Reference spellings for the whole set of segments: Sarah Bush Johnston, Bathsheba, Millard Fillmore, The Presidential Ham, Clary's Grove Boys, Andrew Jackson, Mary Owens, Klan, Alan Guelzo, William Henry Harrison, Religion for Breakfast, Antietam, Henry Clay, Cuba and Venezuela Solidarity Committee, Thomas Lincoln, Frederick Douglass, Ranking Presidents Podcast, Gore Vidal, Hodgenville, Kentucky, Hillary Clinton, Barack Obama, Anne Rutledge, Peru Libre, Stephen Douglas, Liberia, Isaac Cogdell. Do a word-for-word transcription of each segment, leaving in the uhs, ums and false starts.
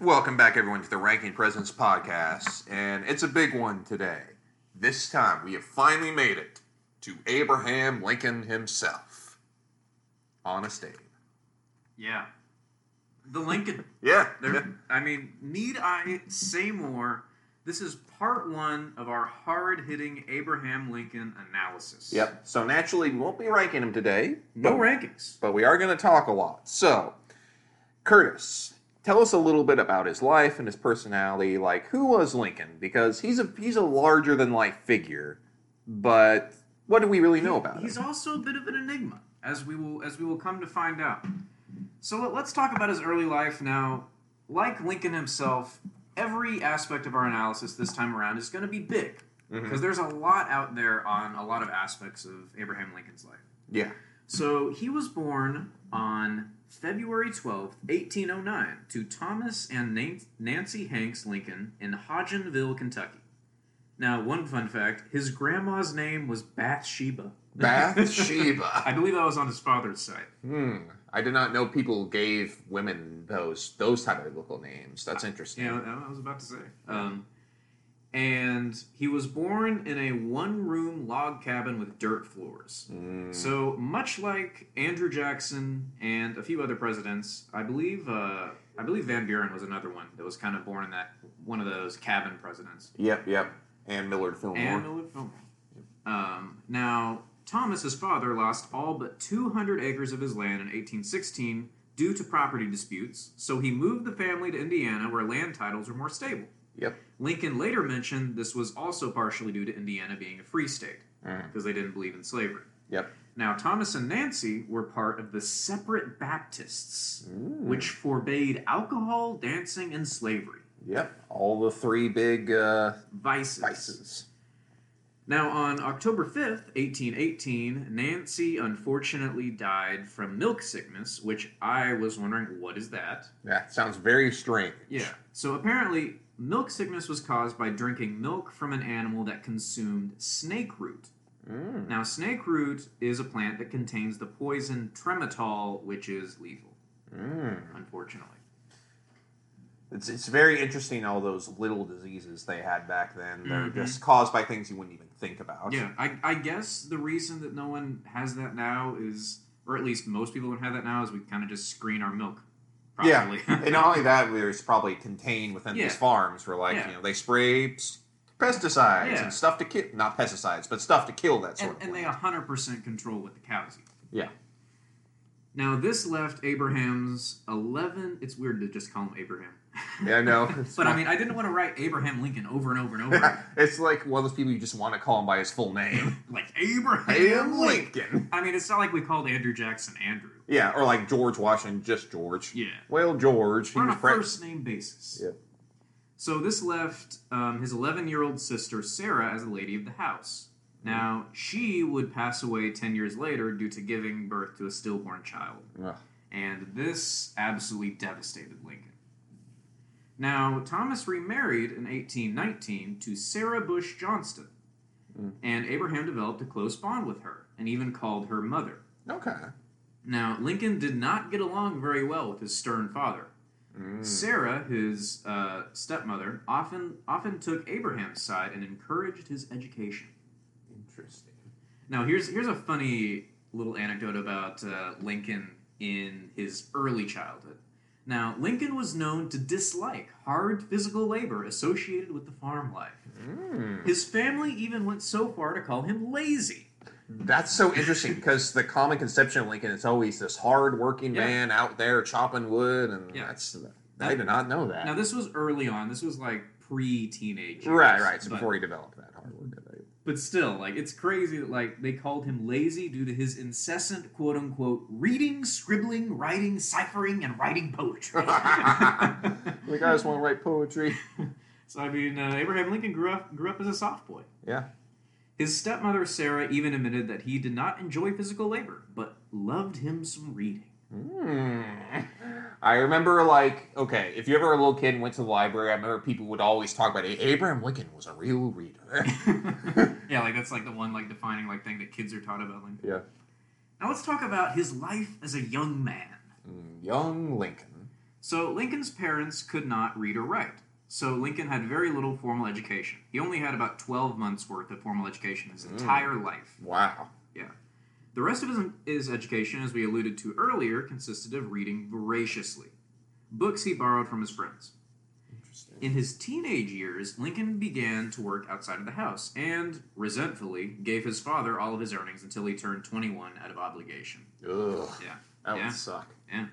Welcome back, everyone, to the Ranking Presidents Podcast, and it's a big one today. This time, we have finally made it to Abraham Lincoln himself. Honest Abe. Yeah. The Lincoln. yeah. yeah. I mean, need I say more? This is part one of our hard-hitting Abraham Lincoln analysis. Yep. So, naturally, we won't be ranking him today. No but, rankings. But we are going to talk a lot. So, Curtis, tell us a little bit about his life and his personality. Like, who was Lincoln? Because he's a he's a larger-than-life figure, but what do we really know about him? He's also a bit of an enigma, as we will as we will come to find out. So let's talk about his early life now. Like Lincoln himself, every aspect of our analysis this time around is going to be big, mm-hmm. because there's a lot out there on a lot of aspects of Abraham Lincoln's life. Yeah. So he was born on February twelfth, eighteen oh nine, to Thomas and Nancy Hanks Lincoln in Hodgenville, Kentucky. Now, one fun fact, his grandma's name was Bathsheba. Bathsheba. I believe that was on his father's side. Hmm. I did not know people gave women those those type of local names. That's interesting. Yeah, you know, I was about to say. Um, and he was born in a one-room log cabin with dirt floors. Mm. So much like Andrew Jackson and a few other presidents, I believe uh, I believe Van Buren was another one that was kind of born in that one of those cabin presidents. Yep, yep. And Millard Fillmore. And Millard Fillmore. Um, now, Thomas, his father, lost all but two hundred acres of his land in eighteen sixteen due to property disputes, so he moved the family to Indiana where land titles were more stable. Yep. Lincoln later mentioned this was also partially due to Indiana being a free state, because mm. they didn't believe in slavery. Yep. Now, Thomas and Nancy were part of the separate Baptists, mm. which forbade alcohol, dancing, and slavery. Yep. All the three big uh, vices. vices. Now, on October fifth, eighteen eighteen, Nancy unfortunately died from milk sickness, which I was wondering, what is that? That sounds very strange. Yeah. So apparently, milk sickness was caused by drinking milk from an animal that consumed snake root. Mm. Now, snake root is a plant that contains the poison trematol, which is lethal, mm. unfortunately. It's it's very interesting, all those little diseases they had back then. They're mm-hmm. just caused by things you wouldn't even think about. Yeah, I, I guess the reason that no one has that now is, or at least most people don't have that now, is we kind of just screen our milk properly. Yeah, and not only that, there's probably contained within yeah. these farms where, like, yeah. you know, they spray pesticides yeah. and stuff to kill, not pesticides, but stuff to kill that sort and, of and plant. And they one hundred percent control what the cows eat. Yeah. Now, this left Abraham's eleven... It's weird to just call him Abraham. Yeah, I know. But, I mean, I didn't want to write Abraham Lincoln over and over and over. It's like one of those people you just want to call him by his full name. Like, Abraham Lincoln. Lincoln. I mean, it's not like we called Andrew Jackson Andrew. Yeah, or like George Washington, just George. Yeah. Well, George. He on was a first-name basis. Yeah. So this left um, his eleven-year-old sister, Sarah, as the lady of the house. Now, she would pass away ten years later due to giving birth to a stillborn child. Ugh. And this absolutely devastated Lincoln. Now, Thomas remarried in eighteen nineteen to Sarah Bush Johnston, mm. and Abraham developed a close bond with her, and even called her mother. Okay. Now, Lincoln did not get along very well with his stern father. Mm. Sarah, his uh, stepmother, often often took Abraham's side and encouraged his education. Interesting. Now, here's here's a funny little anecdote about uh, Lincoln in his early childhood. Now, Lincoln was known to dislike hard physical labor associated with the farm life. Mm. His family even went so far to call him lazy. That's so interesting, because the common conception of Lincoln is always this hard-working yeah. man out there chopping wood, and yeah. that's I did not know that. Now, this was early on. This was, like, pre-teenage years. Right, right, so before he developed that hard work. But still, like, it's crazy that, like, they called him lazy due to his incessant, quote-unquote, reading, scribbling, writing, ciphering, and writing poetry. Like, I just want to write poetry. So, I mean, uh, Abraham Lincoln grew up grew up as a soft boy. Yeah. His stepmother, Sarah, even admitted that he did not enjoy physical labor, but loved him some reading. Mm. I remember, like, okay, if you ever were a little kid and went to the library, I remember people would always talk about it. Abraham Lincoln was a real reader. Yeah, like, that's, like, the one, like, defining, like, thing that kids are taught about Lincoln. Yeah. Now let's talk about his life as a young man. Mm, young Lincoln. So Lincoln's parents could not read or write. So Lincoln had very little formal education. He only had about twelve months worth of formal education his mm. entire life. Wow. Yeah. The rest of his, his education, as we alluded to earlier, consisted of reading voraciously. Books he borrowed from his friends. Interesting. In his teenage years, Lincoln began to work outside of the house and, resentfully, gave his father all of his earnings until he turned twenty-one out of obligation. Ugh. Yeah. That yeah. would suck. Yeah.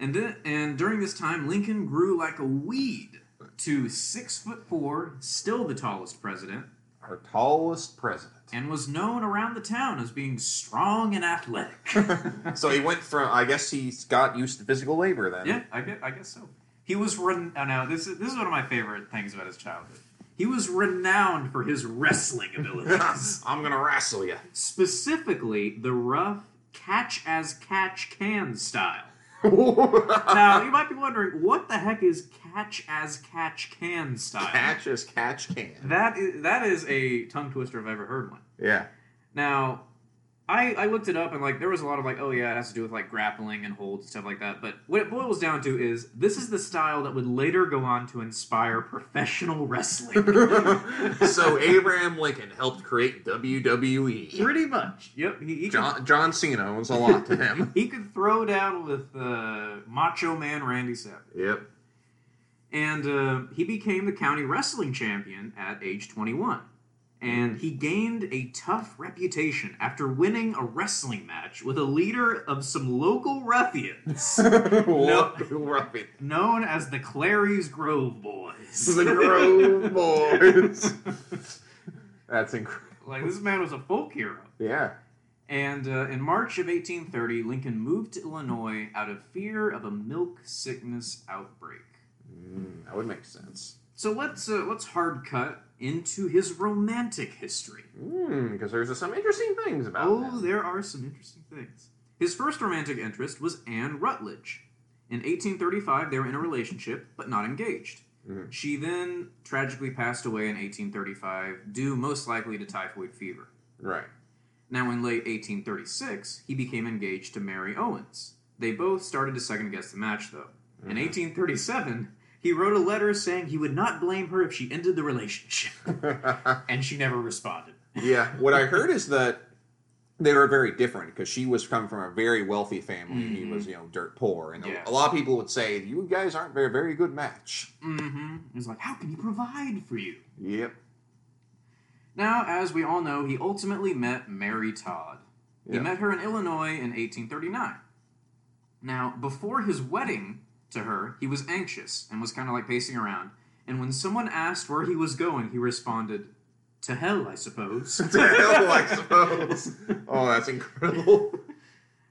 And, then, and during this time, Lincoln grew like a weed to six foot four, still the tallest president. Our tallest president. And was known around the town as being strong and athletic. So he went from, I guess he got used to physical labor then. Yeah, I guess, I guess so. He was, ren- oh no, this is, this is one of my favorite things about his childhood. He was renowned for his wrestling abilities. I'm going to wrestle you. Specifically, the rough catch-as-catch-can style. Now, you might be wondering, what the heck is catch-as-catch-can style? Catch-as-catch-can. That is, that is a tongue twister if I've ever heard one. Yeah. Now, I, I looked it up, and like there was a lot of, like, oh, yeah, it has to do with like grappling and holds and stuff like that. But what it boils down to is this is the style that would later go on to inspire professional wrestling. So Abraham Lincoln helped create W W E. Pretty much. Yep. He, he John, could, John Cena owns a lot to him. He could throw down with uh, Macho Man Randy Savage. Yep. And uh, he became the county wrestling champion at age twenty-one. And he gained a tough reputation after winning a wrestling match with a leader of some local ruffians. Local ruffians. Known as the Clary's Grove Boys. The Grove Boys. That's incredible. Like, this man was a folk hero. Yeah. And uh, in March of eighteen thirty, Lincoln moved to Illinois out of fear of a milk sickness outbreak. Mm, that would make sense. So let's uh, let's hard cut into his romantic history. Mm, because there's some interesting things about him. Oh, there are some interesting things. His first romantic interest was Anne Rutledge. In eighteen thirty-five, they were in a relationship, but not engaged. Mm. She then tragically passed away in eighteen thirty-five, due most likely to typhoid fever. Right. Now, in late eighteen thirty-six, he became engaged to Mary Owens. They both started to second-guess the match, though. Mm. In eighteen thirty-seven... he wrote a letter saying he would not blame her if she ended the relationship. And she never responded. Yeah. What I heard is that they were very different because she was coming from a very wealthy family. Mm-hmm. He was, you know, dirt poor. And yes. a lot of people would say, you guys aren't a very good match. Mm-hmm. It was like, how can he provide for you? Yep. Now, as we all know, he ultimately met Mary Todd. Yep. He met her in Illinois in eighteen thirty-nine. Now, before his wedding to her, he was anxious and was kind of like pacing around. And when someone asked where he was going, he responded, "To hell, I suppose." To hell, I suppose. Oh, that's incredible.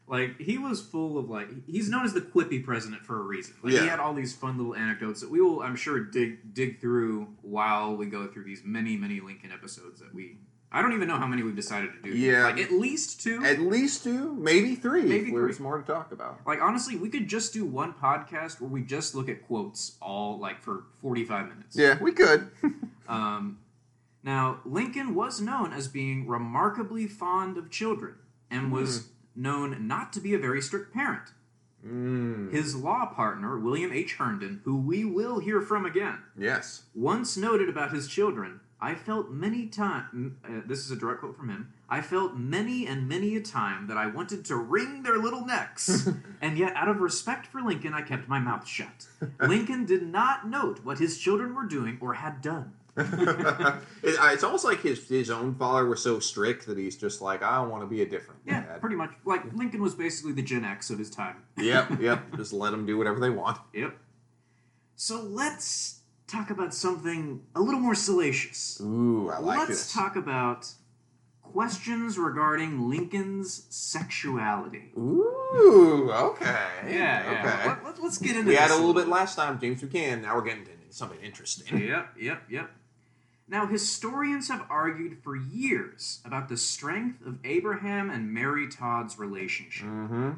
Like, he was full of, like, he's known as the quippy president for a reason. Like, yeah. He had all these fun little anecdotes that we will, I'm sure, dig dig through while we go through these many, many Lincoln episodes that we... I don't even know how many we've decided to do. Yeah. Like, at least two. At least two, maybe three. Maybe three. There's more to talk about. Like, honestly, we could just do one podcast where we just look at quotes all, like, for forty-five minutes. Yeah, we could. um, now, Lincoln was known as being remarkably fond of children and was mm. known not to be a very strict parent. Mm. His law partner, William H. Herndon, who we will hear from again, yes, once noted about his children... I felt many times, uh, this is a direct quote from him, I felt many and many a time that I wanted to wring their little necks, and yet out of respect for Lincoln, I kept my mouth shut. Lincoln did not note what his children were doing or had done. it, it's almost like his, his own father was so strict that he's just like, I want to be a different yeah, dad. Yeah, pretty much. Like, Lincoln was basically the Gen X of his time. Yep, yep. Just let them do whatever they want. Yep. So let's... talk about something a little more salacious. Ooh, I like Let's this. Let's talk about questions regarding Lincoln's sexuality. Ooh, okay. Yeah, okay. Yeah. Let, let, let's get into we this. We had a little, little bit last time, James Buchanan. Now we're getting into something interesting. Yep, yep, yep. Now, historians have argued for years about the strength of Abraham and Mary Todd's relationship. Mm-hmm.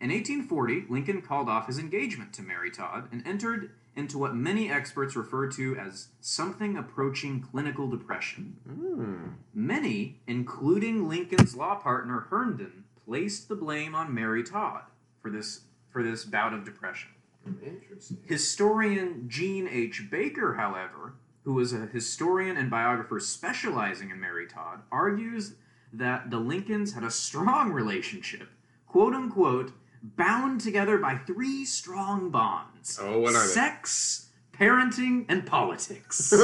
In eighteen forty, Lincoln called off his engagement to Mary Todd and entered into what many experts refer to as something approaching clinical depression. Mm. Many, including Lincoln's law partner Herndon, placed the blame on Mary Todd for this for this bout of depression. Interesting. Historian Jean H. Baker, however, who was a historian and biographer specializing in Mary Todd, argues that the Lincolns had a strong relationship, quote-unquote, bound together by three strong bonds. Oh, what are they? Sex, parenting, and politics.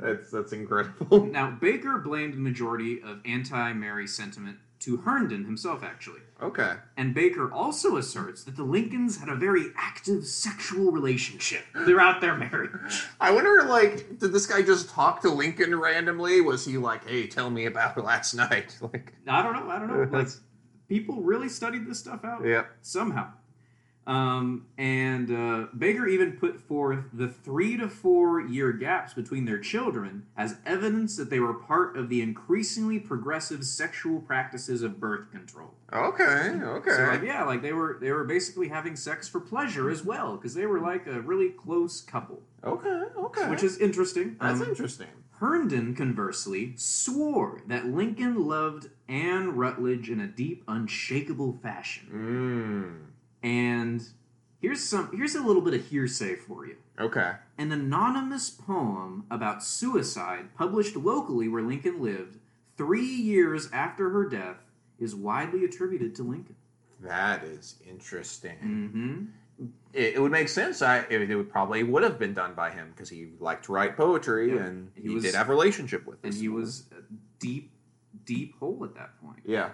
That's, that's incredible. Now, Baker blamed the majority of anti-Mary sentiment to Herndon himself, actually. Okay. And Baker also asserts that the Lincolns had a very active sexual relationship throughout their marriage. I wonder, like, did this guy just talk to Lincoln randomly? Was he like, hey, tell me about last night? Like, I don't know, I don't know. Like, people really studied this stuff out yeah. somehow. Um, and uh, Baker even put forth the three to four year gaps between their children as evidence that they were part of the increasingly progressive sexual practices of birth control. Okay, okay. So like, yeah, like they were they were basically having sex for pleasure as well, because they were like a really close couple. Okay, okay. Which is interesting. That's um, interesting. Herndon, conversely, swore that Lincoln loved Anne Rutledge in a deep, unshakable fashion. Mm. And here's some here's a little bit of hearsay for you. Okay. An anonymous poem about suicide published locally where Lincoln lived three years after her death is widely attributed to Lincoln. That is interesting. Mm-hmm. It, it would make sense. I it, it would probably would have been done by him because he liked to write poetry yeah. and he, he was, did have a relationship with. And he woman. was a deep, deep hole at that point. Yeah.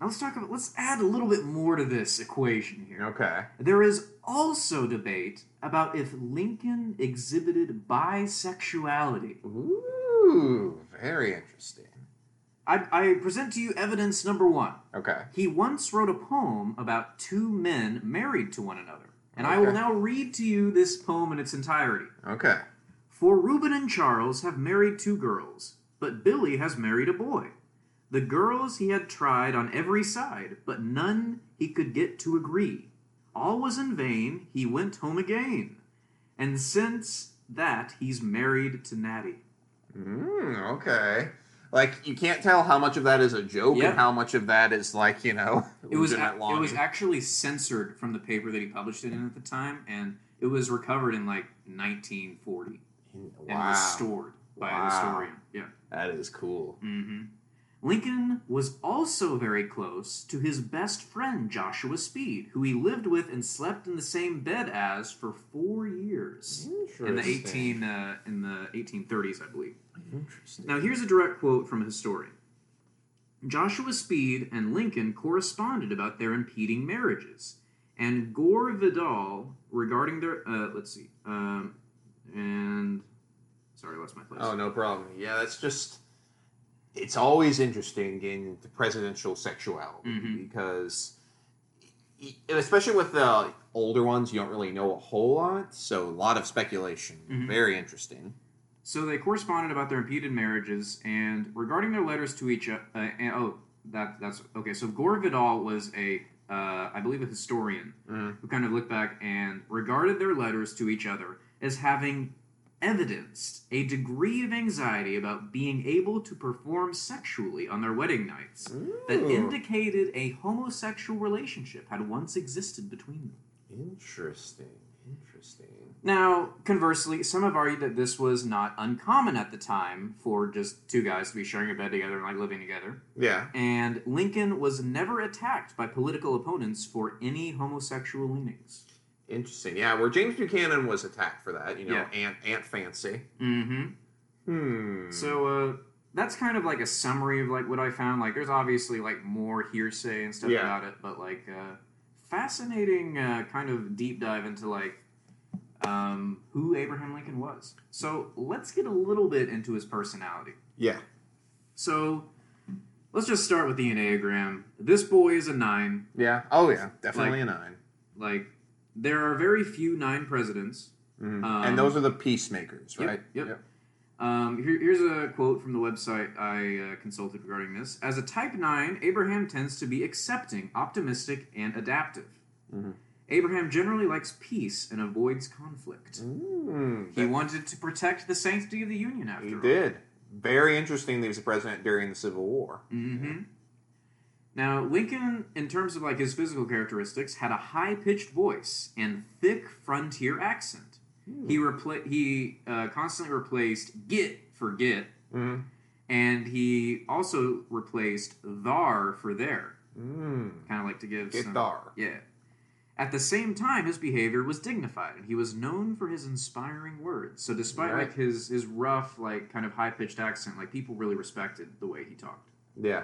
Now let's talk about, let's add a little bit more to this equation here. Okay. There is also debate about if Lincoln exhibited bisexuality. Ooh, very interesting. I, I present to you evidence number one. Okay. He once wrote a poem about two men married to one another. And okay. I will now read to you this poem in its entirety. Okay. For Reuben and Charles have married two girls, but Billy has married a boy. The girls he had tried on every side, but none he could get to agree. All was in vain, he went home again. And since that, he's married to Natty. Mm, okay. Like, you can't tell how much of that is a joke yeah. and how much of that is, like, you know, it was a- It was actually censored from the paper that he published it in at the time, and it was recovered in, like, nineteen forty. Wow. And was stored by wow. a historian. Yeah. That is cool. Mm-hmm. Lincoln was also very close to his best friend, Joshua Speed, who he lived with and slept in the same bed as for four years in the eighteen uh, in the eighteen thirties, I believe. Interesting. Now, here's a direct quote from a historian. Joshua Speed and Lincoln corresponded about their impeding marriages, and Gore Vidal regarding their uh, let's see, um, and sorry, I lost my place. Oh, no problem. Yeah, that's just. It's always interesting in the presidential sexuality mm-hmm. because, especially with the older ones, you don't really know a whole lot, so a lot of speculation. Mm-hmm. Very interesting. So they corresponded about their impeded marriages, and regarding their letters to each other, uh, and, oh, that, that's, okay, so Gore Vidal was a, uh, I believe a historian, mm-hmm. who kind of looked back and regarded their letters to each other as having evidenced a degree of anxiety about being able to perform sexually on their wedding nights Ooh. That indicated a homosexual relationship had once existed between them. Interesting, interesting. Now, conversely, some have argued that this was not uncommon at the time for just two guys to be sharing a bed together and like living together. Yeah. And Lincoln was never attacked by political opponents for any homosexual leanings. Interesting. Yeah, where James Buchanan was attacked for that, you know, yeah. Aunt, Aunt Fancy. Mm-hmm. Hmm. So, uh, that's kind of like a summary of, like, what I found. Like, there's obviously, like, more hearsay and stuff yeah. about it, but, like, uh, fascinating uh, kind of deep dive into, like, um, who Abraham Lincoln was. So, let's get a little bit into his personality. Yeah. So, let's just start with the Enneagram. This boy is a nine. Yeah. Oh, yeah. Definitely like, a nine. Like... There are very few nine presidents. Mm-hmm. Um, and those are the peacemakers, right? Yep. yep. yep. Um, here, here's a quote from the website I uh, consulted regarding this. As a type nine, Abraham tends to be accepting, optimistic, and adaptive. Mm-hmm. Abraham generally likes peace and avoids conflict. Mm, he wanted to protect the sanctity of the Union, after all. He did. Very interesting that he was a president during the Civil War. Mm-hmm. Yeah. Now, Lincoln, in terms of like his physical characteristics, had a high-pitched voice and thick frontier accent. Ooh. He repla- he uh, constantly replaced "git" for "get," mm-hmm. and he also replaced "thar" for "there." Mm. Kind of like to give get some, thar. Yeah. At the same time, his behavior was dignified, and he was known for his inspiring words. So, despite right. like his his rough, like kind of high-pitched accent, like people really respected the way he talked. Yeah.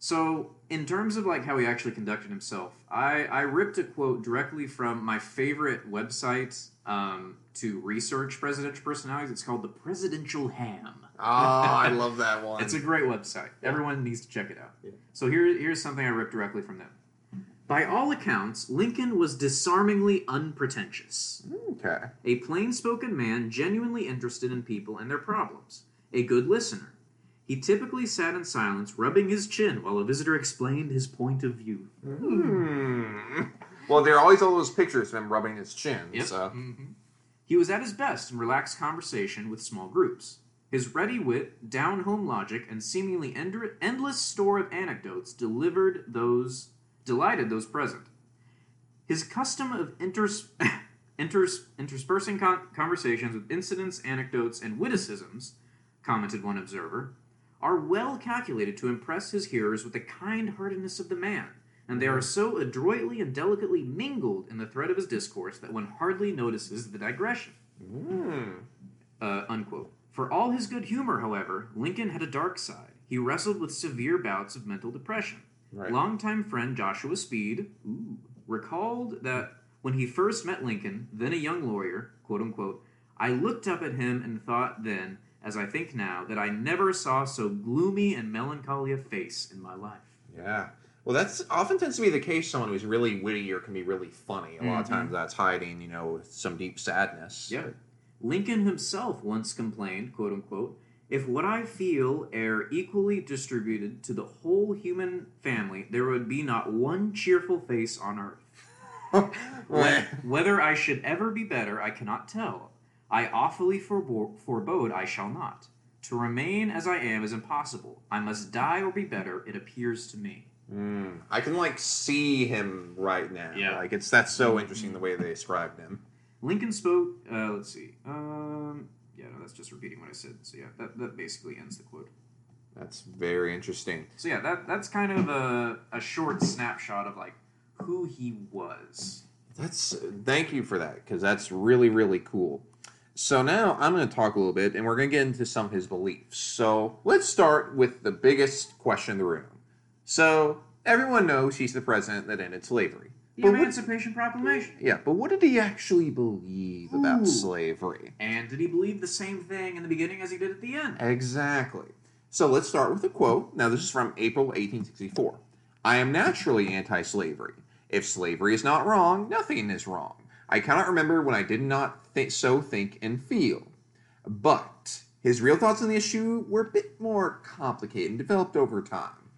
So, in terms of, like, how he actually conducted himself, I, I ripped a quote directly from my favorite website um, to research presidential personalities. It's called The Presidential Ham. Oh, I love that one. It's a great website. Yeah. Everyone needs to check it out. Yeah. So, here, here's something I ripped directly from them. By all accounts, Lincoln was disarmingly unpretentious. Okay. A plain-spoken man genuinely interested in people and their problems. A good listener. He typically sat in silence, rubbing his chin while a visitor explained his point of view. Mm. Well, there are always all those pictures of him rubbing his chin. Yep. So. Mm-hmm. He was at his best in relaxed conversation with small groups. His ready wit, down-home logic, and seemingly end- endless store of anecdotes delivered those, delighted those present. His custom of inters- inters- interspersing con- conversations with incidents, anecdotes, and witticisms, commented one observer, are well calculated to impress his hearers with the kind-heartedness of the man, and they are so adroitly and delicately mingled in the thread of his discourse that one hardly notices the digression. Mm. Uh, unquote. For all his good humor, however, Lincoln had a dark side. He wrestled with severe bouts of mental depression. Right. Longtime friend Joshua Speed ooh, recalled that when he first met Lincoln, then a young lawyer, quote-unquote, I looked up at him and thought then, as I think now, that I never saw so gloomy and melancholy a face in my life. Yeah. Well, that's often tends to be the case. Someone who's really witty or can be really funny. A mm-hmm. lot of times that's hiding, you know, some deep sadness. Yeah. Lincoln himself once complained, quote unquote, if what I feel ere equally distributed to the whole human family, there would be not one cheerful face on earth. Whether I should ever be better, I cannot tell. I awfully forebo- forebode I shall not. To remain as I am is impossible. I must die or be better, it appears to me. Mm. I can, like, see him right now. Yeah. Like, it's that's so interesting the way they described him. Lincoln spoke, uh, let's see. Um, yeah, no, that's just repeating what I said. So, yeah, that, that basically ends the quote. That's very interesting. So, yeah, that that's kind of a, a short snapshot of, like, who he was. That's thank you for that, because that's really, really cool. So now I'm going to talk a little bit, and we're going to get into some of his beliefs. So let's start with the biggest question in the room. So everyone knows he's the president that ended slavery. The but Emancipation what, Proclamation. Yeah, but what did he actually believe Ooh. about slavery? And did he believe the same thing in the beginning as he did at the end? Exactly. So let's start with a quote. Now this is from April eighteen sixty-four. I am naturally anti-slavery. If slavery is not wrong, nothing is wrong. I cannot remember when I did not th- so think and feel. But his real thoughts on the issue were a bit more complicated and developed over time.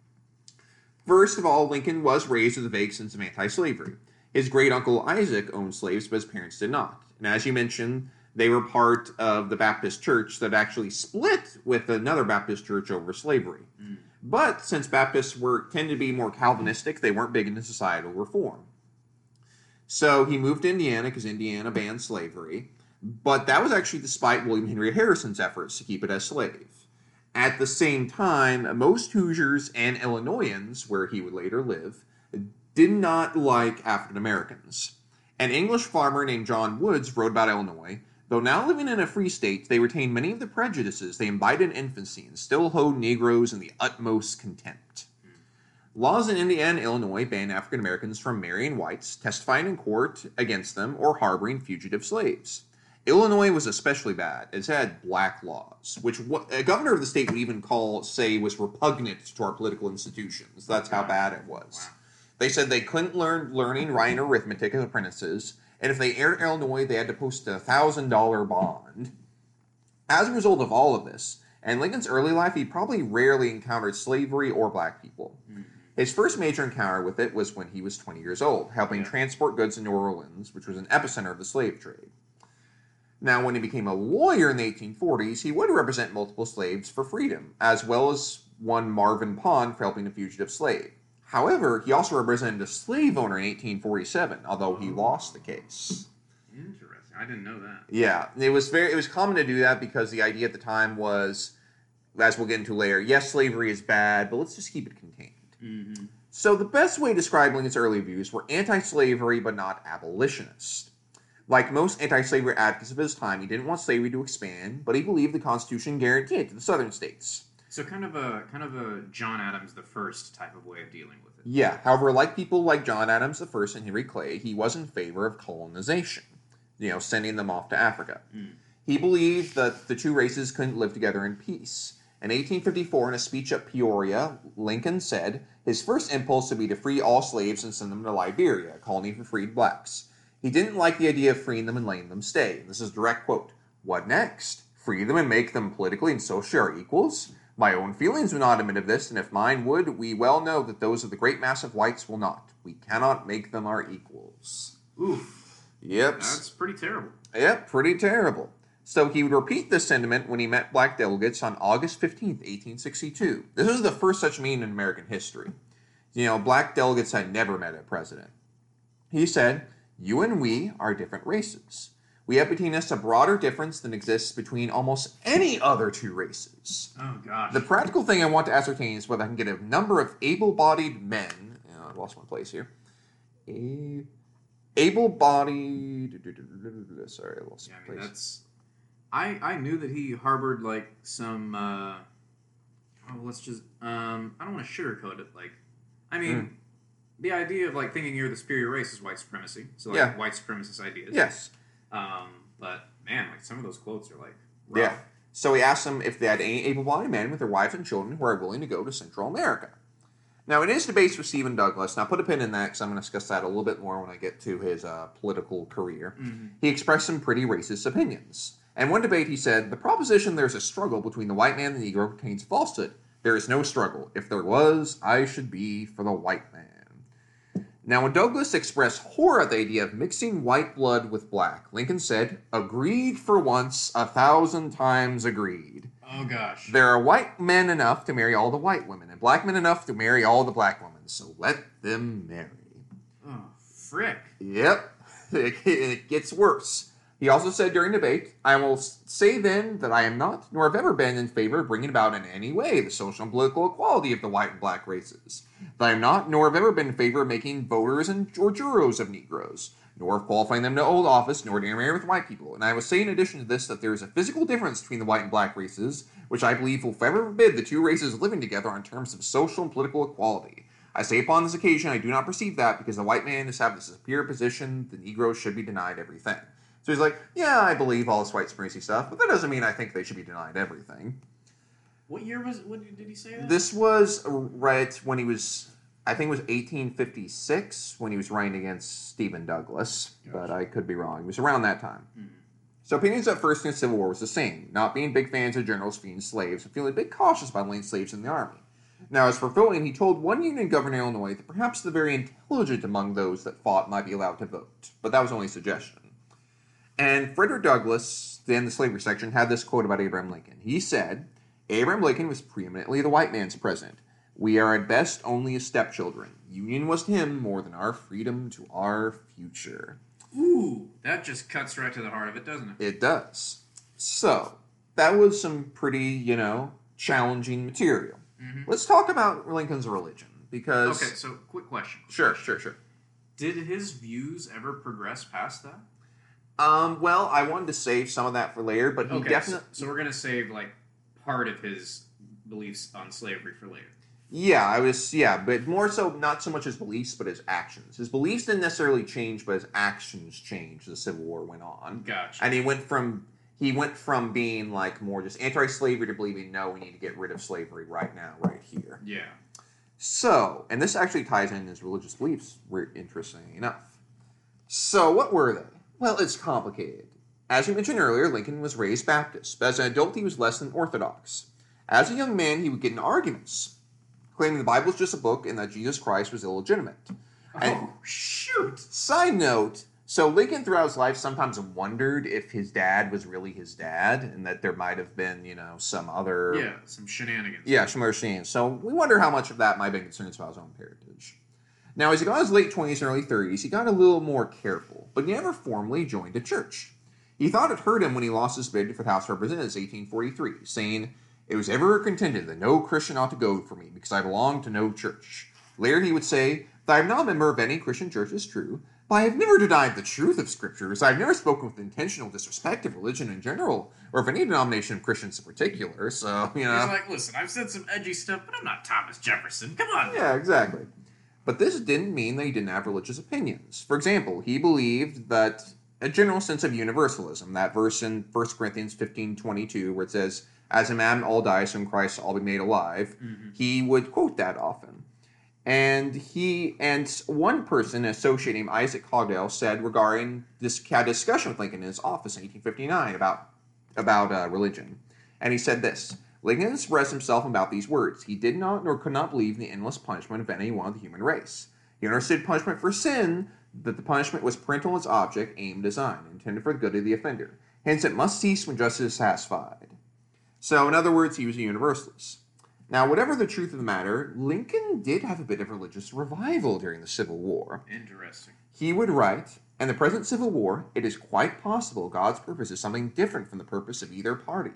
First of all, Lincoln was raised with a vague sense of anti-slavery. His great-uncle Isaac owned slaves, but his parents did not. And as you mentioned, they were part of the Baptist church that actually split with another Baptist church over slavery. Mm. But since Baptists were tended to be more Calvinistic, they weren't big into societal reform. So he moved to Indiana because Indiana banned slavery, but that was actually despite William Henry Harrison's efforts to keep it as slave. At the same time, most Hoosiers and Illinoisans, where he would later live, did not like African Americans. An English farmer named John Woods wrote about Illinois, though now living in a free state, they retained many of the prejudices they imbibed in infancy and still hold Negroes in the utmost contempt. Laws in Indiana and Illinois ban African Americans from marrying whites, testifying in court against them, or harboring fugitive slaves. Illinois was especially bad, as it had black laws, which a governor of the state would even call, say, was repugnant to our political institutions. That's how bad it was. Wow. They said they couldn't learn learning, writing, arithmetic as apprentices, and if they aired Illinois, they had to post a one thousand dollars bond. As a result of all of this, and Lincoln's early life, he probably rarely encountered slavery or black people. Mm. His first major encounter with it was when he was twenty years old, helping yeah. transport goods in New Orleans, which was an epicenter of the slave trade. Now, when he became a lawyer in the eighteen forties, he would represent multiple slaves for freedom, as well as one Marvin Pond for helping a fugitive slave. However, he also represented a slave owner in eighteen forty-seven, although he lost the case. Interesting. I didn't know that. Yeah. It was very. It was common to do that because the idea at the time was, as we'll get into later, yes, slavery is bad, but let's just keep it contained. Mm-hmm. So the best way to describe Lincoln's early views were anti-slavery but not abolitionist. Like most anti-slavery advocates of his time, he didn't want slavery to expand, but he believed the Constitution guaranteed it to the Southern states. So kind of a kind of a John Adams the First type of way of dealing with it. Yeah. However, like people like John Adams the First and Henry Clay, he was in favor of colonization, you know, sending them off to Africa. Mm. He believed that the two races couldn't live together in peace. In eighteen fifty-four, in a speech at Peoria, Lincoln said his first impulse would be to free all slaves and send them to Liberia, a colony for freed blacks. He didn't like the idea of freeing them and letting them stay. And this is a direct quote. What next? Free them and make them politically and socially our equals? My own feelings would not admit of this, and if mine would, we well know that those of the great mass of whites will not. We cannot make them our equals. Oof. Yep. That's pretty terrible. Yep, pretty terrible. So he would repeat this sentiment when he met black delegates on August fifteenth, eighteen sixty-two. This was the first such meeting in American history. You know, black delegates had never met a president. He said, "You and we are different races. We have between us a broader difference than exists between almost any other two races." Oh, gosh. The practical thing I want to ascertain is whether I can get a number of able-bodied men. Oh, I lost my place here. A- able-bodied... Sorry, I lost yeah, my I mean, place. That's, I, I knew that he harbored, like, some... Uh, oh, let's just... Um, I don't want to sugarcoat it. Like, I mean... Mm. The idea of, like, thinking you're the superior race is white supremacy. So, like, yeah. white supremacist ideas. Yes. Um, but, man, like, some of those quotes are, like, rough. Yeah. So he asked them if they had any able-bodied men with their wives and children who are willing to go to Central America. Now, in his debates with Stephen Douglas, and I'll put a pin in that because I'm going to discuss that a little bit more when I get to his uh, political career, mm-hmm. he expressed some pretty racist opinions. And one debate, he said, the proposition there's a struggle between the white man and the Negro contains falsehood. There is no struggle. If there was, I should be for the white man. Now, when Douglas expressed horror at the idea of mixing white blood with black, Lincoln said, agreed for once, a thousand times agreed. Oh, gosh. There are white men enough to marry all the white women, and black men enough to marry all the black women, so let them marry. Oh, frick. Yep. It gets worse. He also said during debate, I will say then that I am not, nor have ever been, in favor of bringing about in any way the social and political equality of the white and black races. That I am not, nor have ever been, in favor of making voters and or jurors of Negroes, nor of qualifying them to hold office, nor to intermarry with white people. And I will say in addition to this that there is a physical difference between the white and black races, which I believe will forever forbid the two races living together on terms of social and political equality. I say upon this occasion I do not perceive that, because the white man is having a superior position, the Negroes should be denied everything. So he's like, yeah, I believe all this white supremacy stuff, but that doesn't mean I think they should be denied everything. What year was it? What, did he say that? This was right when he was, I think it was eighteen fifty-six, when he was running against Stephen Douglas, Gosh. But I could be wrong. It was around that time. Mm. So opinions at first in the Civil War was the same, not being big fans of generals freeing slaves and feeling a bit cautious about laying slaves in the army. Now, as for voting, he told one Union governor in Illinois that perhaps the very intelligent among those that fought might be allowed to vote, but that was only a suggestion. And Frederick Douglass, then the slavery section, had this quote about Abraham Lincoln. He said, Abraham Lincoln was preeminently the white man's president. We are at best only his stepchildren. Union was to him more than our freedom to our future. Ooh, that just cuts right to the heart of it, doesn't it? It does. So, that was some pretty, you know, challenging material. Mm-hmm. Let's talk about Lincoln's religion, because... Okay, so, quick question. Sure, sure, sure. Did his views ever progress past that? Um, well, I wanted to save some of that for later, but he okay, definitely... So we're going to save, like, part of his beliefs on slavery for later. Yeah, I was... Yeah, but more so, not so much his beliefs, but his actions. His beliefs didn't necessarily change, but his actions changed as the Civil War went on. Gotcha. And he went from... He went from being, like, more just anti-slavery to believing, no, we need to get rid of slavery right now, right here. Yeah. So, and this actually ties in his religious beliefs, interestingly enough. So, what were they? Well, it's complicated. As we mentioned earlier, Lincoln was raised Baptist, but as an adult he was less than orthodox. As a young man, he would get into arguments, claiming the Bible is just a book and that Jesus Christ was illegitimate. Oh, and shoot! Side note, So Lincoln throughout his life sometimes wondered if his dad was really his dad and that there might have been, you know, some other... Yeah, some shenanigans. Yeah, some other shenanigans. So we wonder how much of that might have been concerns about his own heritage. Now, as he got his late twenties and early thirties, he got a little more careful, but he never formally joined a church. He thought it hurt him when he lost his bid for the House of Representatives in eighteen forty-three, saying, "It was ever contended that no Christian ought to go for me because I belong to no church." Later he would say, "That I am not a member of any Christian church is true, but I have never denied the truth of scriptures. I have never spoken with intentional disrespect of religion in general, or of any denomination of Christians in particular." So, you know. He's like, listen, I've said some edgy stuff, but I'm not Thomas Jefferson. Come on. Yeah, exactly. But this didn't mean that he didn't have religious opinions. For example, he believed that a general sense of universalism, that verse in First Corinthians fifteen twenty-two, where it says, "As a man all dies, so in Christ all be made alive," mm-hmm. he would quote that often. And he and one person associating him, Isaac Cogdell, said regarding this, had a discussion with Lincoln in his office in eighteen fifty-nine about about uh, religion, and he said this: "Lincoln expressed himself about these words. He did not nor could not believe in the endless punishment of any one of the human race. He understood punishment for sin, that the punishment was parental in its object, aim, design, intended for the good of the offender. Hence, it must cease when justice is satisfied." So, in other words, he was a universalist. Now, whatever the truth of the matter, Lincoln did have a bit of religious revival during the Civil War. Interesting. He would write, "In the present Civil War, it is quite possible God's purpose is something different from the purpose of either party.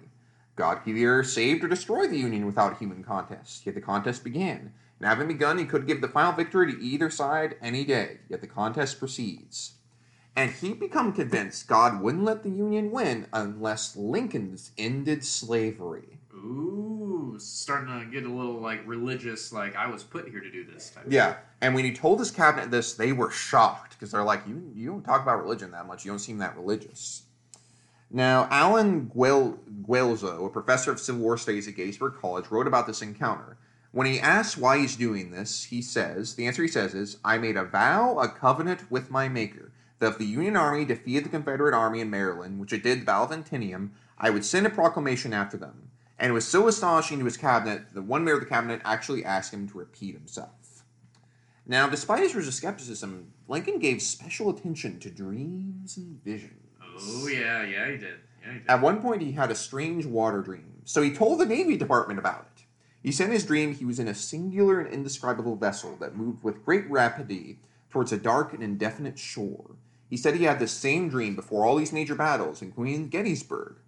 God could either save or destroy the Union without human contest, yet the contest began. And having begun, he could give the final victory to either side any day, yet the contest proceeds." And he'd become convinced God wouldn't let the Union win unless Lincoln ended slavery. Ooh, starting to get a little, like, religious, like, I was put here to do this type of yeah. thing. Yeah, and when he told his cabinet this, they were shocked, because they're like, you you don't talk about religion that much. You don't seem that religious. Now, Alan Guel- Guelzo, a professor of Civil War Studies at Gettysburg College, wrote about this encounter. When he asks why he's doing this, he says, the answer he says is, "I made a vow, a covenant with my maker, that if the Union Army defeated the Confederate Army in Maryland, which it did the Battle of Antietam, I would send a proclamation after them." And it was so astonishing to his cabinet that one member of the cabinet actually asked him to repeat himself. Now, despite his religious skepticism, Lincoln gave special attention to dreams and visions. Oh, yeah, yeah, he did. Yeah, he did. At one point, he had a strange water dream, so he told the Navy Department about it. He said in his dream he was in a singular and indescribable vessel that moved with great rapidity towards a dark and indefinite shore. He said he had the same dream before all these major battles, including Gettysburg.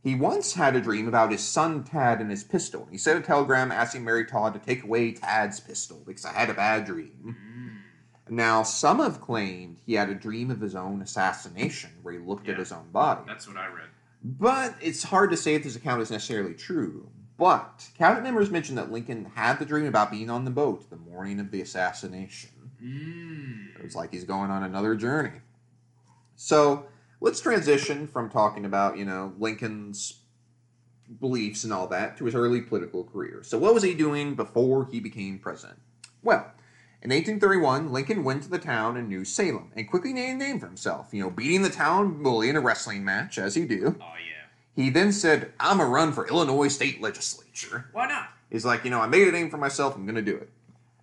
He once had a dream about his son Tad and his pistol. He sent a telegram asking Mary Todd to take away Tad's pistol because I had a bad dream. Mm. Now, some have claimed he had a dream of his own assassination where he looked yeah, at his own body. That's what I read. But it's hard to say if this account is necessarily true. But cabinet members mentioned that Lincoln had the dream about being on the boat the morning of the assassination. Mm. It was like he's going on another journey. So let's transition from talking about, you know, Lincoln's beliefs and all that to his early political career. So what was he doing before he became president? Well, in eighteen thirty-one, Lincoln went to the town in New Salem and quickly named a name for himself, you know, beating the town bully in a wrestling match, as you do. Oh, yeah. He then said, "I'm a run for Illinois state legislature." Why not? He's like, you know, I made a name for myself. I'm going to do it.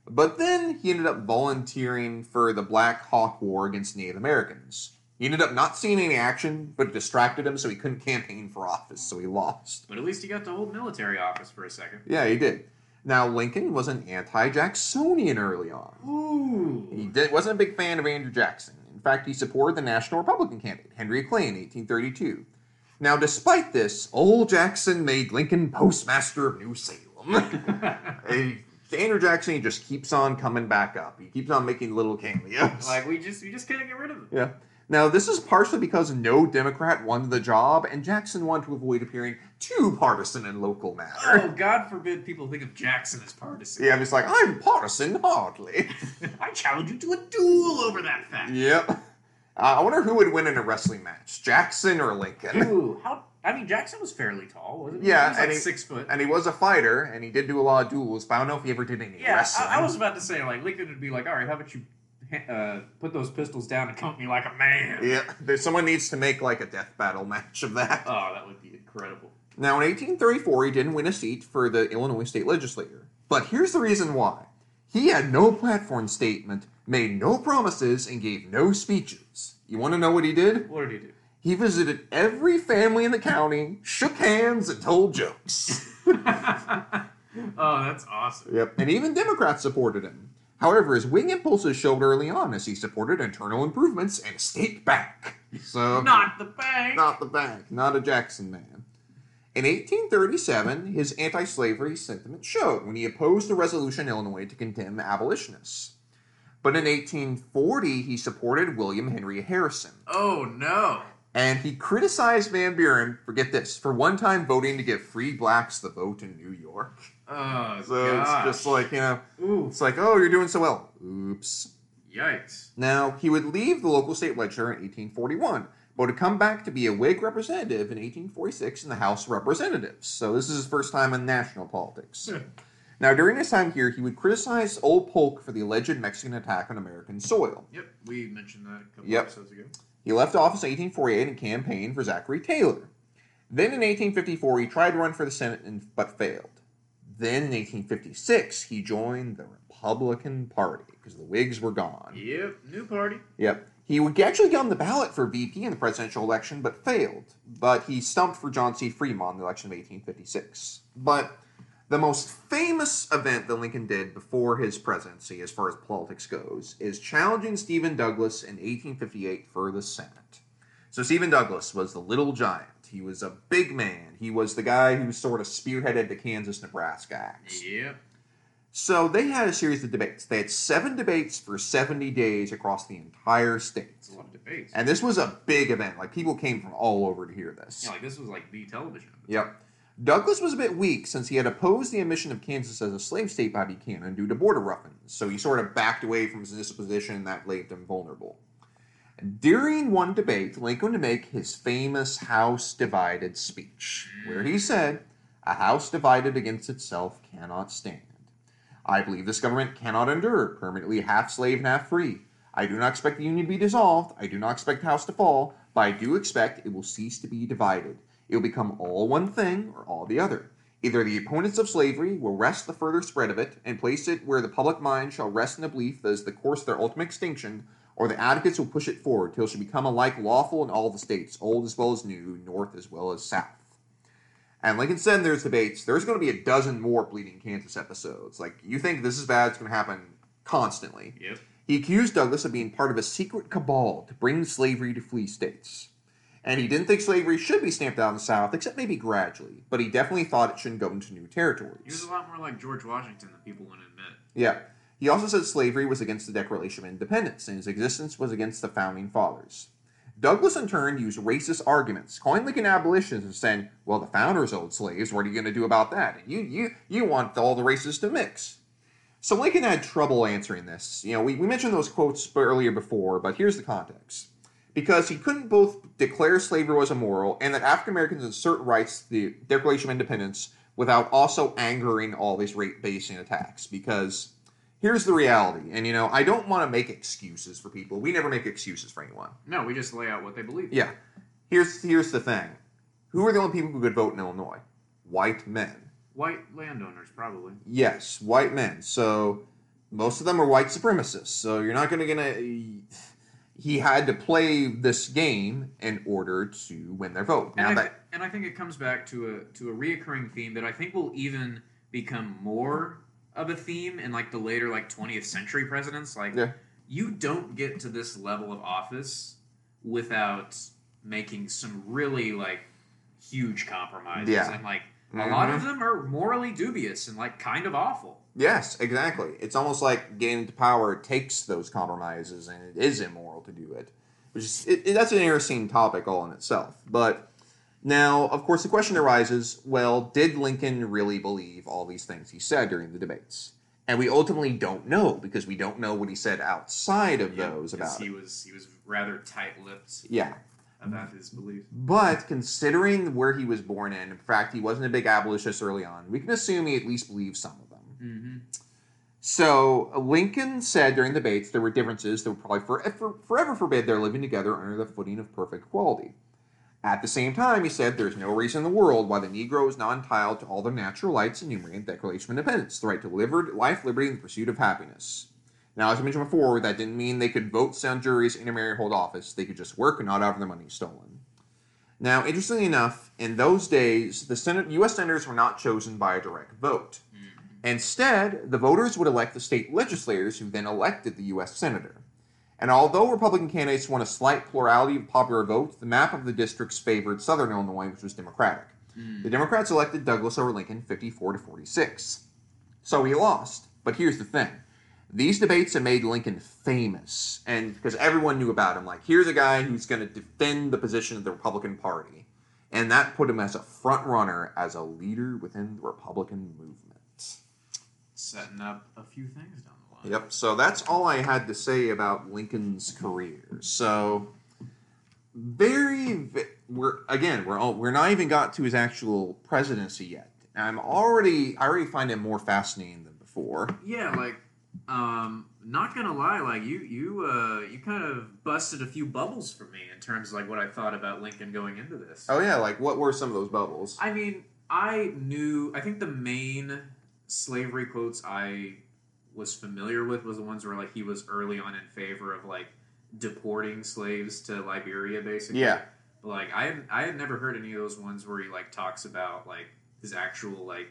But then he ended up volunteering for the Black Hawk War against Native Americans. He ended up not seeing any action, but it distracted him, so he couldn't campaign for office, so he lost. But at least he got to hold military office for a second. Yeah, he did. Now, Lincoln was an anti-Jacksonian early on. Ooh. He did, wasn't a big fan of Andrew Jackson. In fact, he supported the National Republican candidate, Henry Clay, in eighteen thirty-two. Now, despite this, old Jackson made Lincoln postmaster of New Salem. a Andrew Jackson just keeps on coming back up. He keeps on making little cameos. Like, we just, we just can't get rid of him. Yeah. Now, this is partially because no Democrat won the job, and Jackson wanted to avoid appearing too partisan in local matter. Oh, God forbid people think of Jackson as partisan. Yeah, I'm just like, I'm partisan, hardly. I challenge you to a duel over that fact. Yep. Uh, I wonder who would win in a wrestling match, Jackson or Lincoln. Ooh, how... I mean, Jackson was fairly tall, wasn't he? Yeah, he was like and he, six foot. And he was a fighter, and he did do a lot of duels, but I don't know if he ever did any yeah, wrestling. Yeah, I, I was about to say, like, Lincoln would be like, all right, how about you uh, put those pistols down and come at me like a man? Yeah, there, someone needs to make, like, a death battle match of that. Oh, that would be incredible. Now, in eighteen thirty-four, he didn't win a seat for the Illinois state legislature. But here's the reason why. He had no platform statement, made no promises, and gave no speeches. You want to know what he did? What did he do? He visited every family in the county, shook hands, and told jokes. Oh, that's awesome. Yep. And even Democrats supported him. However, his wing impulses showed early on as he supported internal improvements and a state bank. So Not the bank. Not the bank. Not a Jackson man. In eighteen thirty-seven, his anti-slavery sentiment showed when he opposed the resolution in Illinois to condemn abolitionists. But in eighteen forty, he supported William Henry Harrison. Oh, no. And he criticized Van Buren, forget this, for one time voting to give free blacks the vote in New York. Oh, So gosh. It's just like, you know, Ooh. It's like, oh, you're doing so well. Oops. Yikes. Now, he would leave the local state legislature in eighteen forty-one, but to come back to be a Whig representative in eighteen forty-six in the House of Representatives. So this is his first time in national politics. Now, during his time here, he would criticize Old Polk for the alleged Mexican attack on American soil. Yep, we mentioned that a couple yep. episodes ago. He left office in eighteen forty-eight and campaigned for Zachary Taylor. Then in eighteen fifty-four, he tried to run for the Senate and, but failed. Then in eighteen fifty-six, he joined the Republican Party because the Whigs were gone. Yep, new party. Yep. He would actually get on the ballot for V P in the presidential election, but failed. But he stumped for John C. Fremont in the election of eighteen fifty-six. But the most famous event that Lincoln did before his presidency, as far as politics goes, is challenging Stephen Douglas in eighteen fifty-eight for the Senate. So Stephen Douglas was the little giant. He was a big man. He was the guy who sort of spearheaded the Kansas-Nebraska Acts. Yeah. So they had a series of debates. They had seven debates for seventy days across the entire state. That's a lot of debates. And this was a big event. Like, people came from all over to hear this. Yeah, like, this was like the television. Yep. Douglas was a bit weak since he had opposed the admission of Kansas as a slave state by Buchanan due to border roughness, so he sort of backed away from his initial position that left him vulnerable. During one debate, Lincoln would make his famous House Divided speech, where he said, "A house divided against itself cannot stand. I believe this government cannot endure, permanently half slave and half free. I do not expect the Union to be dissolved. I do not expect the House to fall, but I do expect it will cease to be divided. It will become all one thing or all the other. Either the opponents of slavery will rest the further spread of it and place it where the public mind shall rest in the belief that it is the course of their ultimate extinction, or the advocates will push it forward till it shall become alike lawful in all the states, old as well as new, north as well as south." And Lincoln said in those debates, there's going to be a dozen more Bleeding Kansas episodes. Like, you think this is bad, it's going to happen constantly. Yep. He accused Douglas of being part of a secret cabal to bring slavery to free states. And he didn't think slavery should be stamped out in the South, except maybe gradually. But he definitely thought it shouldn't go into new territories. He was a lot more like George Washington than people want to admit. Yeah. He also said slavery was against the Declaration of Independence, and his existence was against the Founding Fathers. Douglas, in turn, used racist arguments, calling Lincoln abolitionists and saying, well, the Founders owned slaves, what are you going to do about that? And you, you, you want all the races to mix. So Lincoln had trouble answering this. You know, we, we mentioned those quotes earlier before, but here's the context. Because he couldn't both declare slavery was immoral and that African Americans had certain rights to the Declaration of Independence without also angering all these race-basing attacks. Because here's the reality, and you know, I don't want to make excuses for people. We never make excuses for anyone. No, we just lay out what they believe. Yeah. Here's here's the thing. Who are the only people who could vote in Illinois? White men. White landowners, probably. Yes, white men. So most of them are white supremacists. So you're not going to gonna. He had to play this game in order to win their vote. And, now I, that, and I think it comes back to a to a reoccurring theme that I think will even become more of a theme in like the later like twentieth century presidents. Like yeah. You don't get to this level of office without making some really like huge compromises. Yeah. And like mm-hmm. a lot of them are morally dubious and like kind of awful. Yes, exactly. It's almost like getting into power takes those compromises, and it is immoral to do it. Which is it, it, that's an interesting topic all in itself. But now, of course, the question arises: well, did Lincoln really believe all these things he said during the debates? And we ultimately don't know because we don't know what he said outside of yeah, those about he it. was he was rather tight-lipped. Yeah. About his beliefs. But considering where he was born in, in fact, he wasn't a big abolitionist early on. We can assume he at least believed some of them. Mm-hmm. So Lincoln said during debates there were differences that would probably forever, forever forbid their living together under the footing of perfect equality. At the same time, he said there's no reason in the world why the Negro is not entitled to all the natural rights enumerated in the Declaration of Independence, the right to live, life, liberty, and the pursuit of happiness. Now, as I mentioned before, that didn't mean they could vote, sit on juries, intermarry, or hold office. They could just work and not have their money stolen. Now, interestingly enough, in those days, the Senate, U S senators were not chosen by a direct vote. Mm-hmm. Instead, the voters would elect the state legislators, who then elected the U S senator. And although Republican candidates won a slight plurality of popular votes, the map of the districts favored southern Illinois, which was Democratic. Mm. The Democrats elected Douglas over Lincoln fifty-four to forty-six. So he lost. But here's the thing. These debates have made Lincoln famous, and because everyone knew about him. Like, here's a guy who's going to defend the position of the Republican Party. And that put him as a front runner, as a leader within the Republican movement. Setting up a few things down the line. Yep, so that's all I had to say about Lincoln's career. So, very, we're again, we're all, we're not even got to his actual presidency yet. I'm already, I already find him more fascinating than before. Yeah, like, Um, not gonna lie, like you, you, uh, you kind of busted a few bubbles for me in terms of like what I thought about Lincoln going into this. Oh yeah, like what were some of those bubbles? I mean, I knew. I think the main slavery quotes I was familiar with was the ones where like he was early on in favor of like deporting slaves to Liberia, basically. Yeah. But, like I, had, I had never heard any of those ones where he like talks about like his actual like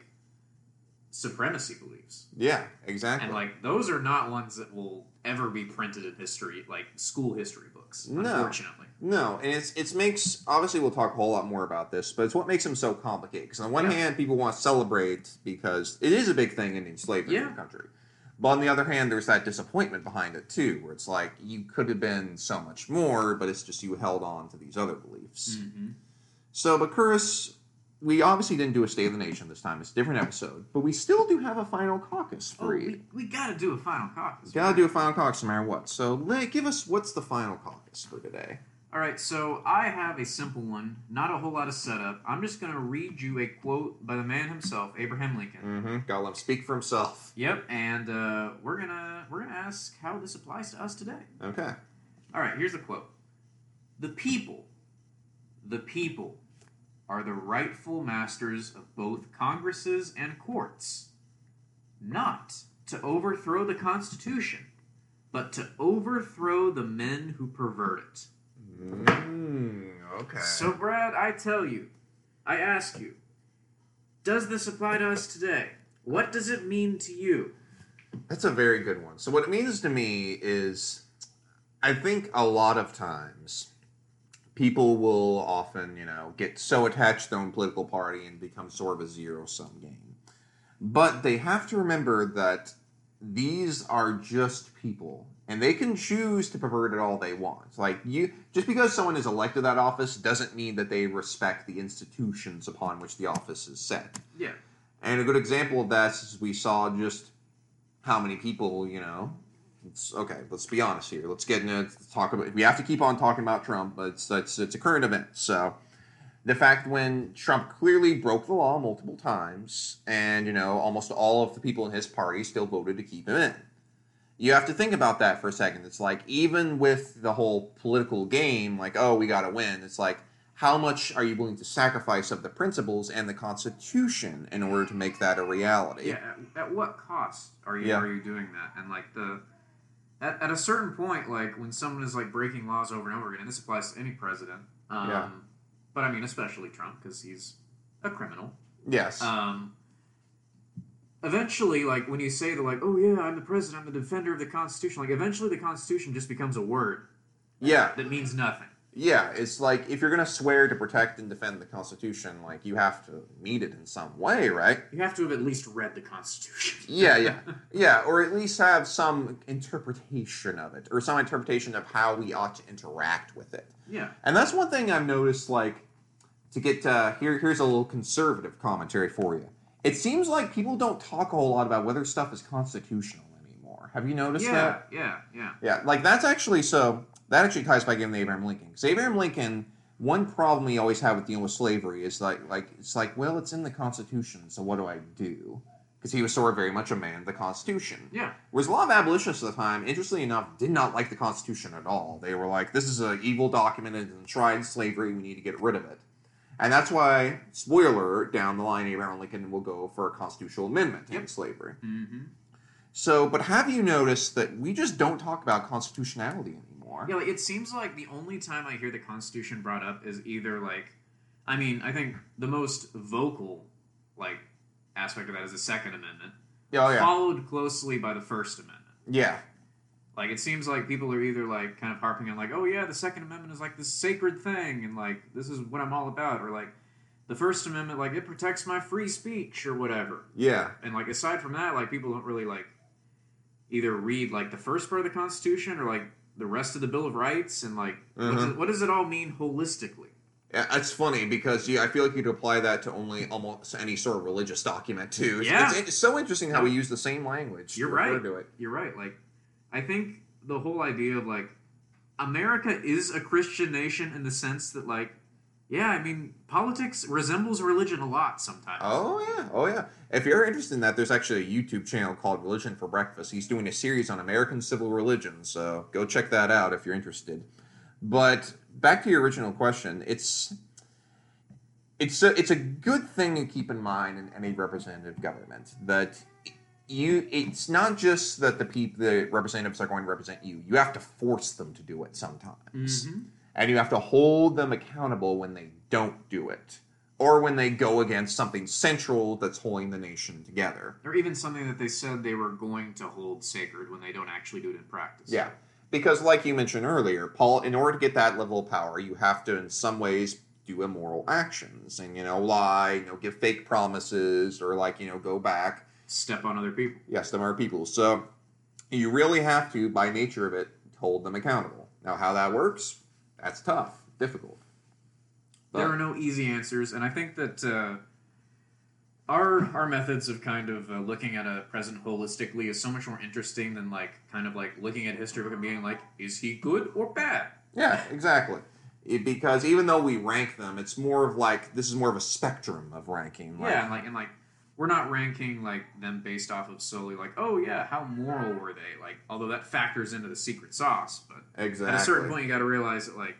supremacy beliefs. Yeah, exactly. And, like, those are not ones that will ever be printed in history, like, school history books, no, unfortunately. No, and it's it makes, obviously we'll talk a whole lot more about this, but it's what makes them so complicated. Because on one yeah. hand, people want to celebrate because it is a big thing in enslavement yeah. in the country. But on the other hand, there's that disappointment behind it, too, where it's like, you could have been so much more, but it's just you held on to these other beliefs. Mm-hmm. So, but Curtis... we obviously didn't do a State of the Nation this time. It's a different episode. But we still do have a final caucus for oh, you. We, we got to do a final caucus. Got to do a final caucus no matter what. So give us, what's the final caucus for today? All right, so I have a simple one. Not a whole lot of setup. I'm just going to read you a quote by the man himself, Abraham Lincoln. Mm-hmm. Got to let him speak for himself. Yep, and uh, we're gonna we're gonna ask how this applies to us today. Okay. All right, here's the quote. The people, the people... are the rightful masters of both Congresses and courts, not to overthrow the Constitution, but to overthrow the men who pervert it. Mm, okay. So, Brad, I tell you, I ask you, does this apply to us today? What does it mean to you? That's a very good one. So what it means to me is, I think a lot of times... people will often, you know, get so attached to their own political party and become sort of a zero-sum game. But they have to remember that these are just people, and they can choose to pervert it all they want. Like, you, just because someone is elected to that office doesn't mean that they respect the institutions upon which the office is set. Yeah. And a good example of that is we saw just how many people, you know... It's, okay, let's be honest here. Let's get into talk about. We have to keep on talking about Trump, but it's, it's it's a current event. So, the fact when Trump clearly broke the law multiple times, and you know almost all of the people in his party still voted to keep him in. You have to think about that for a second. It's like even with the whole political game, like oh we gotta win. It's like how much are you willing to sacrifice of the principles and the Constitution in order to make that a reality? Yeah. At, at what cost are you yeah. are you doing that? And like the. At, at a certain point, like, when someone is, like, breaking laws over and over again, and this applies to any president, um, yeah. but, I mean, especially Trump, because he's a criminal. Yes. Um, eventually, like, when you say to, like, oh, yeah, I'm the president, I'm the defender of the Constitution, like, eventually the Constitution just becomes a word. Yeah. That means nothing. Yeah, it's like, if you're going to swear to protect and defend the Constitution, like, you have to meet it in some way, right? You have to have at least read the Constitution. yeah, yeah. Yeah, or at least have some interpretation of it, or some interpretation of how we ought to interact with it. Yeah. And that's one thing I've noticed, like, to get, uh, here, here's a little conservative commentary for you. It seems like people don't talk a whole lot about whether stuff is constitutional anymore. Have you noticed yeah, that? Yeah, yeah, yeah. Yeah, like, that's actually, so... that actually ties back in to Abraham Lincoln. Because Abraham Lincoln, one problem he always had with dealing with slavery is like, like it's like, well, it's in the Constitution, so what do I do? Because he was sort of very much a man of the Constitution. Yeah. Whereas a lot of abolitionists at the time, interestingly enough, did not like the Constitution at all. They were like, this is an evil document, it enshrined slavery, we need to get rid of it. And that's why, spoiler, down the line, Abraham Lincoln will go for a constitutional amendment to end slavery. Mm-hmm. So, but have you noticed that we just don't talk about constitutionality anymore? Yeah, like, it seems like the only time I hear the Constitution brought up is either, like, I mean, I think the most vocal, like, aspect of that is the Second Amendment, oh, yeah. followed closely by the First Amendment. Yeah. Like, it seems like people are either, like, kind of harping on, like, oh, yeah, the Second Amendment is, like, this sacred thing, and, like, this is what I'm all about, or, like, the First Amendment, like, it protects my free speech, or whatever. Yeah. And, like, aside from that, like, people don't really, like, either read, like, the first part of the Constitution, or, like, the rest of the Bill of Rights, and, like, mm-hmm. what, does it, what does it all mean holistically? Yeah, it's funny, because, yeah, I feel like you'd apply that to only almost any sort of religious document, too. Yeah. It's, it's so interesting how we use the same language You're to right. refer to it. You're right, like... I think the whole idea of, like, America is a Christian nation in the sense that, like, yeah, I mean, politics resembles religion a lot sometimes. Oh, yeah. Oh, yeah. If you're interested in that, there's actually a YouTube channel called Religion for Breakfast. He's doing a series on American civil religion, so go check that out if you're interested. But back to your original question, it's... It's a, it's a good thing to keep in mind in any representative government, that... You, it's not just that the people, the representatives are going to represent you. You have to force them to do it sometimes. Mm-hmm. And you have to hold them accountable when they don't do it. Or when they go against something central that's holding the nation together. Or even something that they said they were going to hold sacred when they don't actually do it in practice. Yeah. Because like you mentioned earlier, Paul, in order to get that level of power, you have to in some ways... do immoral actions. And, you know, lie, you know, give fake promises, or like, you know, go back. Step on other people. Yeah, step on other people. So you really have to, by nature of it, hold them accountable. Now, how that works, that's tough, difficult. But there are no easy answers, and I think that uh, our our methods of kind of uh, looking at a president holistically is so much more interesting than, like, kind of like looking at history and being like, is he good or bad? Yeah, exactly. It, because even though we rank them, it's more of like, this is more of a spectrum of ranking. Like, yeah, and like, and like, we're not ranking like them based off of solely like, oh yeah, how moral were they? Like, although that factors into the secret sauce, but exactly. At a certain point you got to realize that, like,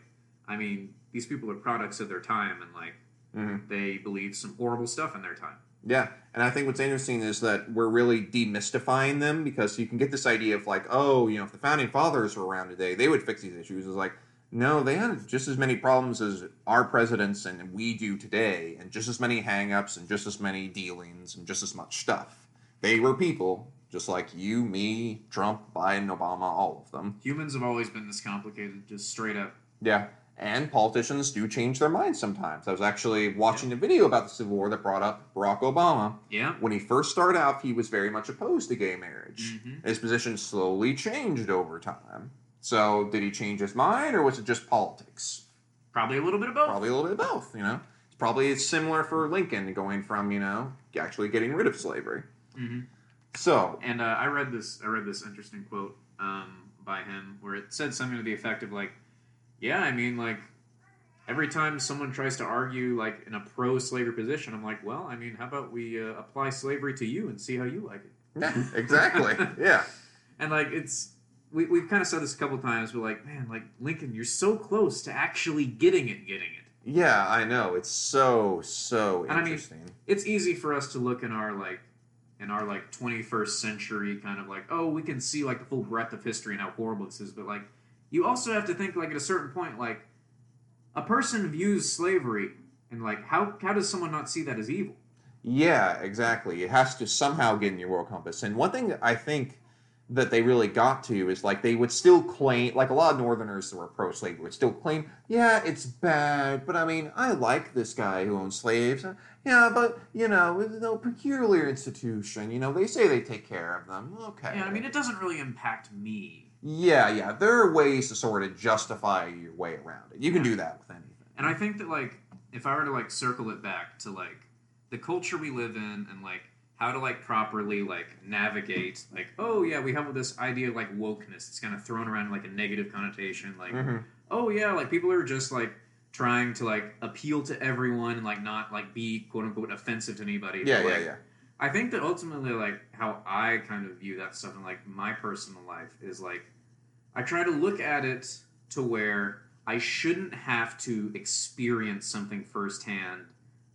I mean, these people are products of their time, and like mm-hmm. they believed some horrible stuff in their time. Yeah, and I think what's interesting is that we're really demystifying them, because you can get this idea of like, oh, you know, if the founding fathers were around today, they would fix these issues. It's like, no, they had just as many problems as our presidents and we do today, and just as many hang-ups, and just as many dealings, and just as much stuff. They were people, just like you, me, Trump, Biden, Obama, all of them. Humans have always been this complicated, just straight up. Yeah, and politicians do change their minds sometimes. I was actually watching yeah. a video about the Civil War that brought up Barack Obama. Yeah. When he first started out, he was very much opposed to gay marriage. Mm-hmm. His position slowly changed over time. So, did he change his mind, or was it just politics? Probably a little bit of both. Probably a little bit of both, you know. It's probably similar for Lincoln, going from, you know, actually getting rid of slavery. Mm-hmm. So. And uh, I read this I read this interesting quote um, by him, where it said something to the effect of, like, yeah, I mean, like, every time someone tries to argue, like, in a pro-slavery position, I'm like, well, I mean, how about we uh, apply slavery to you and see how you like it? Yeah, exactly. Yeah. And, like, it's... We, we've kind of said this a couple times. We're like, man, like, Lincoln, you're so close to actually getting it, getting it. Yeah, I know. It's so, so interesting. And I mean, it's easy for us to look in our, like, in our, like, twenty-first century kind of, like, oh, we can see, like, the full breadth of history and how horrible this is. But, like, you also have to think, like, at a certain point, like, a person views slavery, and, like, how how does someone not see that as evil? Yeah, exactly. It has to somehow get in your moral compass. And one thing I think... that they really got to is, like, they would still claim, like, a lot of Northerners that were pro-slavery would still claim, yeah, it's bad, but, I mean, I like this guy who owns slaves. Yeah, but, you know, it's a peculiar institution. You know, they say they take care of them. Okay. Yeah, I mean, it doesn't really impact me. Yeah, yeah. There are ways to sort of justify your way around it. You can yeah. do that with anything. And I think that, like, if I were to, like, circle it back to, like, the culture we live in and, like, how to, like, properly, like, navigate, like, oh, yeah, we have this idea of, like, wokeness. It's kind of thrown around, like, a negative connotation. Like, mm-hmm. oh, yeah, like, people are just, like, trying to, like, appeal to everyone and, like, not, like, be, quote-unquote, offensive to anybody. Yeah, but, yeah, like, yeah. I think that ultimately, like, how I kind of view that stuff in, like, my personal life is, like, I try to look at it to where I shouldn't have to experience something firsthand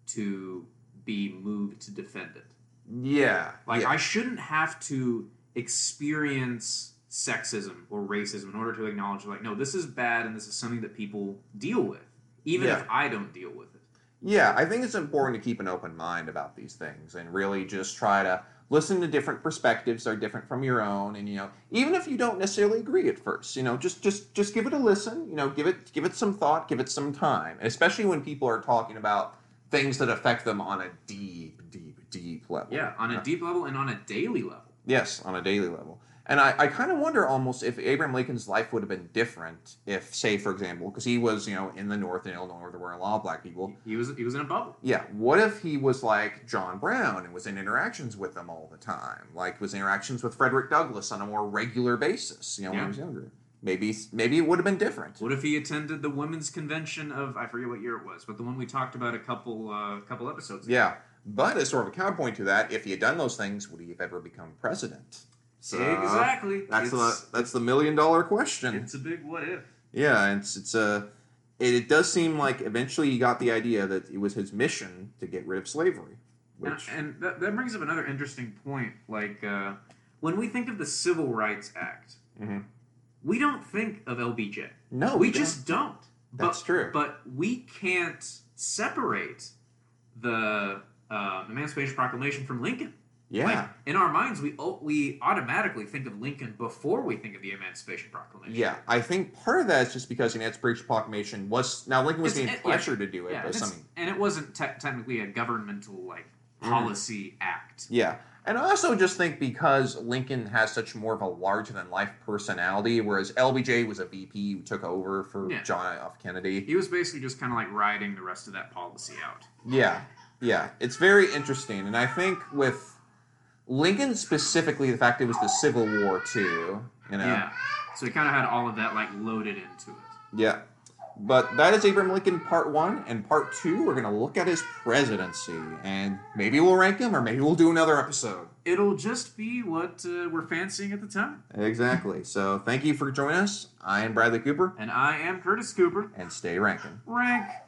to be moved to defend it. Yeah. Like, yeah. I shouldn't have to experience sexism or racism in order to acknowledge, like, no, this is bad and this is something that people deal with, even yeah. if I don't deal with it. Yeah, I think it's important to keep an open mind about these things and really just try to listen to different perspectives that are different from your own. And, you know, even if you don't necessarily agree at first, you know, just just just give it a listen, you know, give it give it some thought, give it some time, and especially when people are talking about things that affect them on a deep, deep, deep level. Yeah, on a deep level and on a daily level. Yes, on a daily level. And I, I kind of wonder almost if Abraham Lincoln's life would have been different if, say, for example, because he was, you know, in the North in Illinois where there were a lot of black people. He was he was in a bubble. Yeah. What if he was like John Brown and was in interactions with them all the time? Like, was interactions with Frederick Douglass on a more regular basis, you know, yeah. when he was younger? Maybe maybe it would have been different. What if he attended the women's convention of, I forget what year it was, but the one we talked about a couple uh, couple episodes ago. Yeah. But as sort of a counterpoint to that, if he had done those things, would he have ever become president? So exactly. That's the that's the million dollar question. It's a big what if. Yeah, it's it's a it, it does seem like eventually he got the idea that it was his mission to get rid of slavery. Which... And, and that, that brings up another interesting point. Like uh, when we think of the Civil Rights Act, mm-hmm. we don't think of L B J. No, we, we don't. just don't. That's but, true. But we can't separate the uh, Emancipation Proclamation from Lincoln. Yeah. Like, in our minds, we we automatically think of Lincoln before we think of the Emancipation Proclamation. Yeah, I think part of that is just because the Emancipation Proclamation was... Now, Lincoln was it's, being it, pressured yeah, to do it. Yeah, but something. And it wasn't te- technically a governmental, like, policy mm. act. Yeah. And I also just think because Lincoln has such more of a larger-than-life personality, whereas L B J was a V P who took over for yeah. John F. Kennedy. He was basically just kind of, like, riding the rest of that policy out. Yeah. Yeah. It's very interesting. And I think with... Lincoln specifically, the fact it was the Civil War, too, you know? Yeah, so he kind of had all of that, like, loaded into it. Yeah, but that is Abraham Lincoln Part one, and Part two, we're going to look at his presidency, and maybe we'll rank him, or maybe we'll do another episode. It'll just be what uh, we're fancying at the time. Exactly, so thank you for joining us. I am Bradley Cooper. And I am Curtis Cooper. And stay ranking. Rank!